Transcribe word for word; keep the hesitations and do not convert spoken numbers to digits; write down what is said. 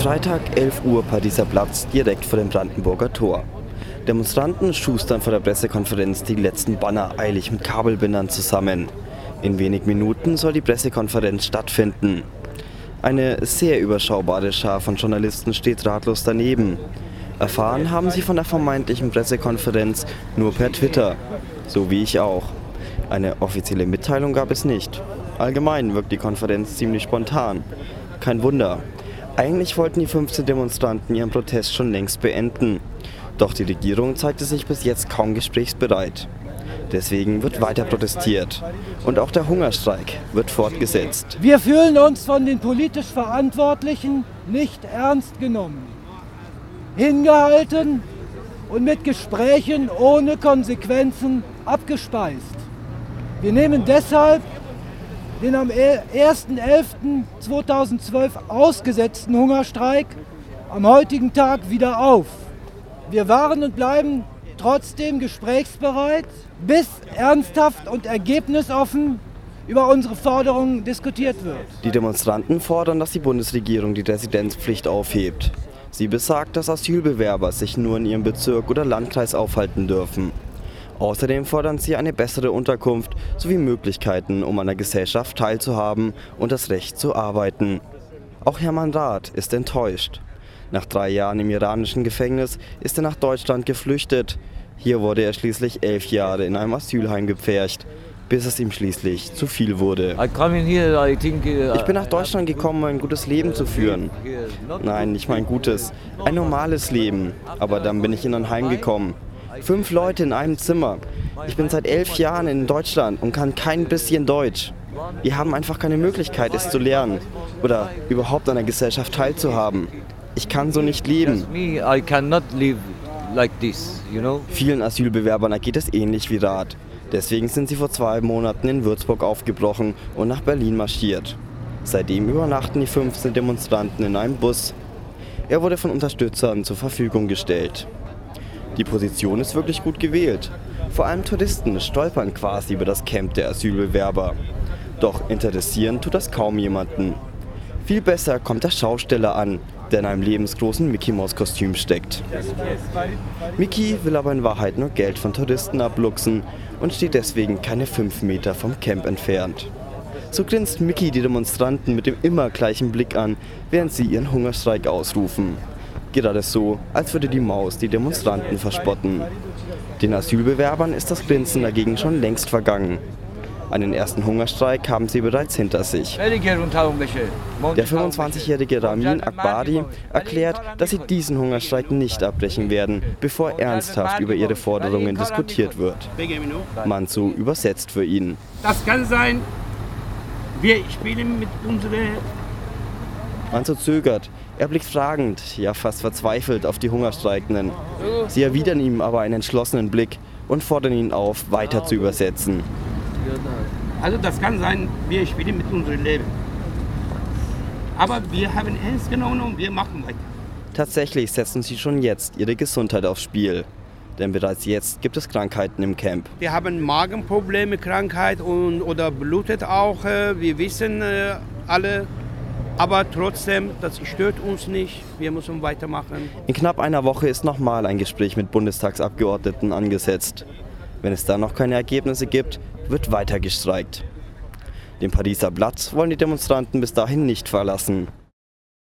Freitag elf Uhr Pariser Platz, direkt vor dem Brandenburger Tor. Demonstranten schustern vor der Pressekonferenz die letzten Banner eilig mit Kabelbindern zusammen. In wenigen Minuten soll die Pressekonferenz stattfinden. Eine sehr überschaubare Schar von Journalisten steht ratlos daneben. Erfahren haben sie von der vermeintlichen Pressekonferenz nur per Twitter, so wie ich auch. Eine offizielle Mitteilung gab es nicht. Allgemein wirkt die Konferenz ziemlich spontan. Kein Wunder. Eigentlich wollten die fünfzehn Demonstranten ihren Protest schon längst beenden. Doch die Regierung zeigte sich bis jetzt kaum gesprächsbereit. Deswegen wird weiter protestiert. Und auch der Hungerstreik wird fortgesetzt. Wir fühlen uns von den politisch Verantwortlichen nicht ernst genommen, hingehalten und mit Gesprächen ohne Konsequenzen abgespeist. Wir nehmen deshalb den am ersten elften zweitausendzwölf ausgesetzten Hungerstreik am heutigen Tag wieder auf. Wir waren und bleiben trotzdem gesprächsbereit, bis ernsthaft und ergebnisoffen über unsere Forderungen diskutiert wird. Die Demonstranten fordern, dass die Bundesregierung die Residenzpflicht aufhebt. Sie besagt, dass Asylbewerber sich nur in ihrem Bezirk oder Landkreis aufhalten dürfen. Außerdem fordern sie eine bessere Unterkunft sowie Möglichkeiten, um an der Gesellschaft teilzuhaben und das Recht zu arbeiten. Auch Hermann Rath ist enttäuscht. Nach drei Jahren im iranischen Gefängnis ist er nach Deutschland geflüchtet. Hier wurde er schließlich elf Jahre in einem Asylheim gepfercht, bis es ihm schließlich zu viel wurde. Ich bin nach Deutschland gekommen, um ein gutes Leben zu führen. Nein, nicht mein gutes, ein normales Leben. Aber dann bin ich in ein Heim gekommen. Fünf Leute in einem Zimmer. Ich bin seit elf Jahren in Deutschland und kann kein bisschen Deutsch. Wir haben einfach keine Möglichkeit, es zu lernen oder überhaupt an der Gesellschaft teilzuhaben. Ich kann so nicht leben. Vielen Asylbewerbern ergeht es ähnlich wie Rath. Deswegen sind sie vor zwei Monaten in Würzburg aufgebrochen und nach Berlin marschiert. Seitdem übernachten die fünfzehn Demonstranten in einem Bus. Er wurde von Unterstützern zur Verfügung gestellt. Die Position ist wirklich gut gewählt. Vor allem Touristen stolpern quasi über das Camp der Asylbewerber. Doch interessieren tut das kaum jemanden. Viel besser kommt der Schausteller an, der in einem lebensgroßen Mickey-Maus-Kostüm steckt. Mickey will aber in Wahrheit nur Geld von Touristen abluchsen und steht deswegen keine fünf Meter vom Camp entfernt. So grinst Mickey die Demonstranten mit dem immer gleichen Blick an, während sie ihren Hungerstreik ausrufen. Gerade so, als würde die Maus die Demonstranten verspotten. Den Asylbewerbern ist das Grinsen dagegen schon längst vergangen. Einen ersten Hungerstreik haben sie bereits hinter sich. Der fünfundzwanzigjährige Ramin Akbari erklärt, dass sie diesen Hungerstreik nicht abbrechen werden, bevor ernsthaft über ihre Forderungen diskutiert wird. Manso übersetzt für ihn. Das kann sein, wir spielen mit unseren... Manso zögert. Er blickt fragend, ja fast verzweifelt auf die Hungerstreikenden. Sie erwidern ihm aber einen entschlossenen Blick und fordern ihn auf, weiter zu übersetzen. Also das kann sein, wir spielen mit unserem Leben. Aber wir haben ernst genommen und wir machen weiter. Tatsächlich setzen sie schon jetzt ihre Gesundheit aufs Spiel. Denn bereits jetzt gibt es Krankheiten im Camp. Wir haben Magenprobleme, Krankheit und, oder blutet auch. Wir wissen alle. Aber trotzdem, das stört uns nicht. Wir müssen weitermachen. In knapp einer Woche ist nochmal ein Gespräch mit Bundestagsabgeordneten angesetzt. Wenn es da noch keine Ergebnisse gibt, wird weiter gestreikt. Den Pariser Platz wollen die Demonstranten bis dahin nicht verlassen.